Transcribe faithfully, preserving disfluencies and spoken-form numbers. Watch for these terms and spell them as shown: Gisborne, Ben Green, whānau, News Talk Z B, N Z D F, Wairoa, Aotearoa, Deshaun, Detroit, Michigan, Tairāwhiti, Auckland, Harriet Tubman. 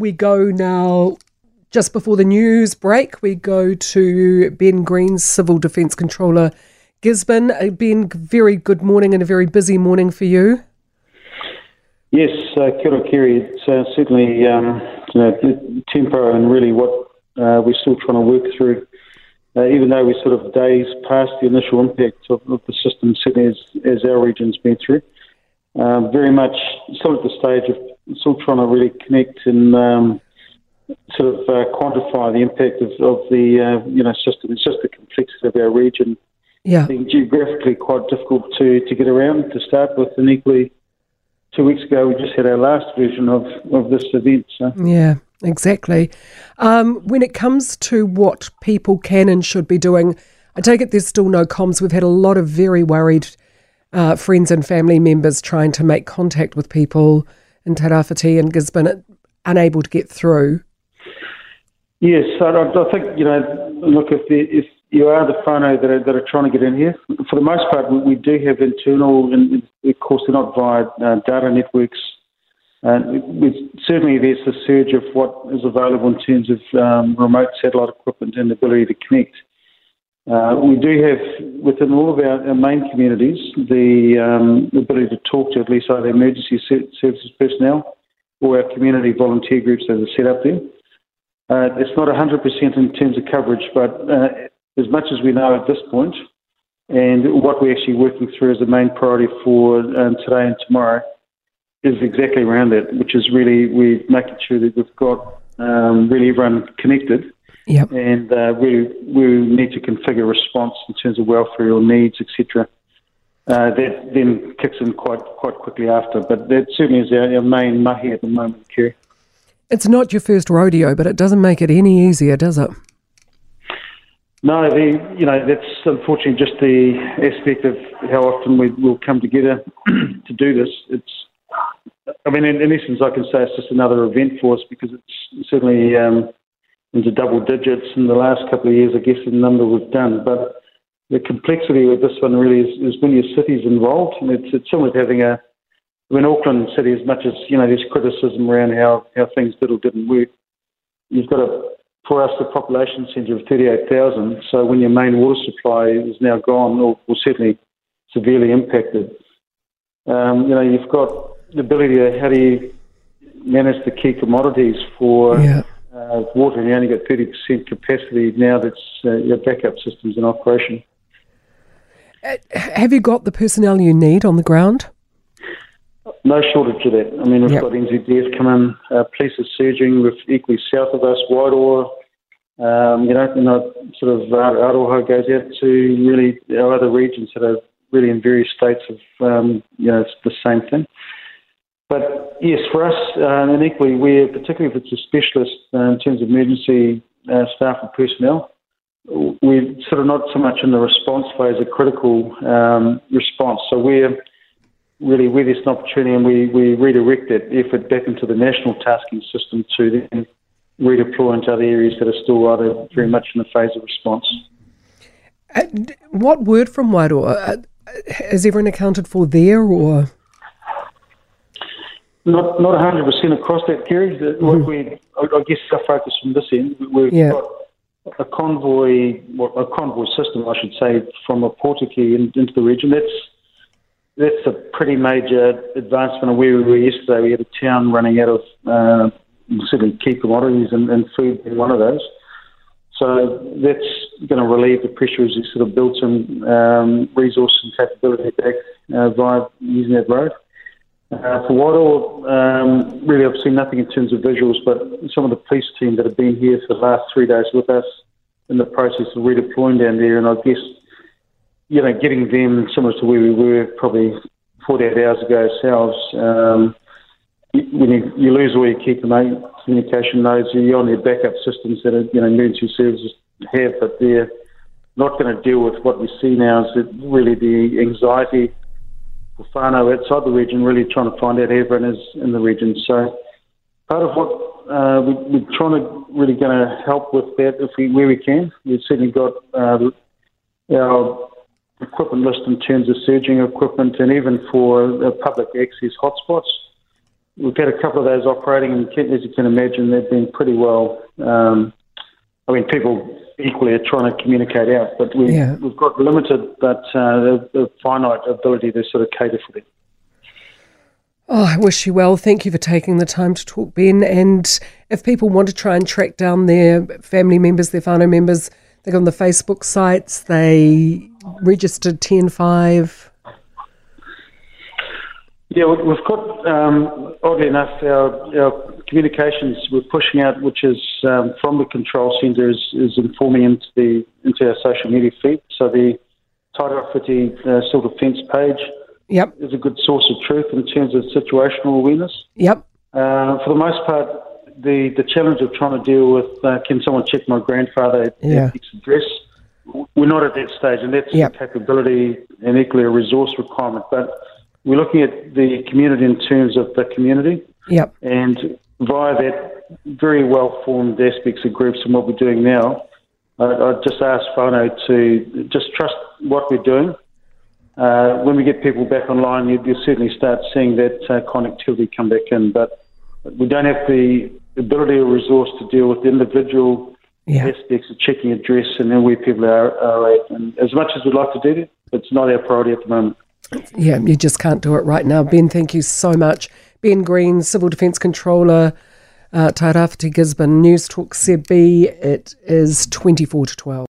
we go now, just before the news break, we go to Ben Green, Civil Defence Controller, Gisborne. Ben, very good morning and a very busy morning for you. Yes, uh, kia ora kiri. It's uh, certainly um, you know, tempo and really what uh, we're still trying to work through. Uh, even though we're sort of days past the initial impact of, of the system, certainly as, as our region's been through, um, very much still at the stage of still trying to really connect and um, sort of uh, quantify the impact of, of the uh, you know system. It's just the complexity of our region. Yeah, being geographically quite difficult to, to get around to start with, and equally, two weeks ago we just had our last version of, of this event. So. Yeah. Exactly. Um, when it comes to what people can and should be doing, I take it there's still no comms. We've had a lot of very worried uh, friends and family members trying to make contact with people in Tairāwhiti and Gisborne, unable to get through. Yes, I, I think, you know, look, if, the, if you are the whānau that are, that are trying to get in here, for the most part, we, we do have internal, and of course they're not via uh, data networks. Uh, certainly there's a surge of what is available in terms of um, remote satellite equipment and the ability to connect. Uh, we do have, within all of our, our main communities, the, um, the ability to talk to at least either emergency services personnel or our community volunteer groups that are set up there. Uh, it's not one hundred percent in terms of coverage, but uh, as much as we know at this point, and what we're actually working through as the main priority for um, today and tomorrow, is exactly around that, which is really we're making sure that we've got um, really everyone connected. Yep. And uh, we we need to configure response in terms of welfare or needs, et cetera. Uh, that then kicks in quite quite quickly after, but that certainly is our, our main mahi at the moment, Kerry. It's not your first rodeo, but it doesn't make it any easier, does it? No, the, you know, that's unfortunately just the aspect of how often we will come together to do this. It's I mean, in, in essence, I can say it's just another event for us because it's certainly um, into double digits in the last couple of years, I guess, the number we've done. But the complexity with this one really is, is when your city's involved. And it's, it's similar to having a, I mean, Auckland City, as much as, you know, there's criticism around how, how things did or didn't work, you've got a, for us, the population centre of thirty-eight thousand. So when your main water supply is now gone or, or certainly severely impacted, um, you know, you've got the ability to how do you manage the key commodities for yeah. uh, water, and you only got thirty percent capacity now that's uh, your backup system's in operation. Uh, have you got the personnel you need on the ground? No shortage of that. I mean, we've yep. got N Z D F coming, uh, police are surging, we've equally south of us, Wairoa, um, you know, and I sort of Aotearoa goes out to really our other regions that are really in various states of, um, you know, it's the same thing. But yes, for us, um, and equally, we're, particularly if it's a specialist uh, in terms of emergency uh, staff and personnel, we're sort of not so much in the response phase, a critical um, response. So we're really, where there's an opportunity and we, we redirect that effort back into the national tasking system to then redeploy into other areas that are still either very much in the phase of response. Uh, what word from Wairoa? Is everyone accounted for there or...? Not not one hundred percent across that, Kerry. Mm. We, I guess our focus from this end, we've yeah. got a convoy, well, a convoy system, I should say, from Aotearoa in, into the region. That's that's a pretty major advancement of where we were yesterday. We had a town running out of uh, certainly key commodities and, and food being one of those. So that's going to relieve the pressure as you sort of build some um, resource and capability back uh, via using that road. Uh, for Wairoa, um, really I've seen nothing in terms of visuals, but some of the police team that have been here for the last three days with us in the process of redeploying down there, and I guess, you know, getting them similar to where we were probably forty-eight hours ago ourselves, um, when you, you lose all your key communication nodes, you're on your backup systems that are, you know, emergency services have, but they're not going to deal with what we see now is that really the anxiety whānau outside the region, really trying to find out everyone is in the region. So part of what uh, we, we're trying to really going to help with that if we, where we can. We've certainly got uh, our equipment list in terms of surging equipment and even for uh, public access hotspots. we've had a couple of those operating, and as you can imagine, they've been pretty well. Um, I mean, people equally are trying to communicate out, but we've, yeah. we've got limited, but uh, the, the finite ability to sort of cater for them. Oh, I wish you well. Thank you for taking the time to talk, Ben. And if people want to try and track down their family members, their whānau members, they go on the Facebook sites, they registered ten five. Yeah, we've got, um, oddly enough, our, our communications we're pushing out, which is um, from the control centre, is, is informing into the into our social media feed. So the Tairāwhiti uh, Civil Defence page, yep, is a good source of truth in terms of situational awareness. Yep. Uh, for the most part, the, the challenge of trying to deal with uh, can someone check my grandfather at yeah. X address? We're not at that stage, and that's yep. a capability and equally a resource requirement. But we're looking at the community in terms of the community. Yep. And via that very well-formed aspects of groups and what we're doing now, I, I just ask whānau to just trust what we're doing. Uh, when we get people back online, you, you'll certainly start seeing that uh, connectivity come back in. But we don't have the ability or resource to deal with the individual yeah. aspects of checking address and then where people are, are at. And as much as we'd like to do that, it's not our priority at the moment. Yeah, you just can't do it right now. Ben, thank you so much. Ben Green, Civil Defence Controller, uh, Tairāwhiti Gisborne, News Talk Z B. It is twenty-four to twelve.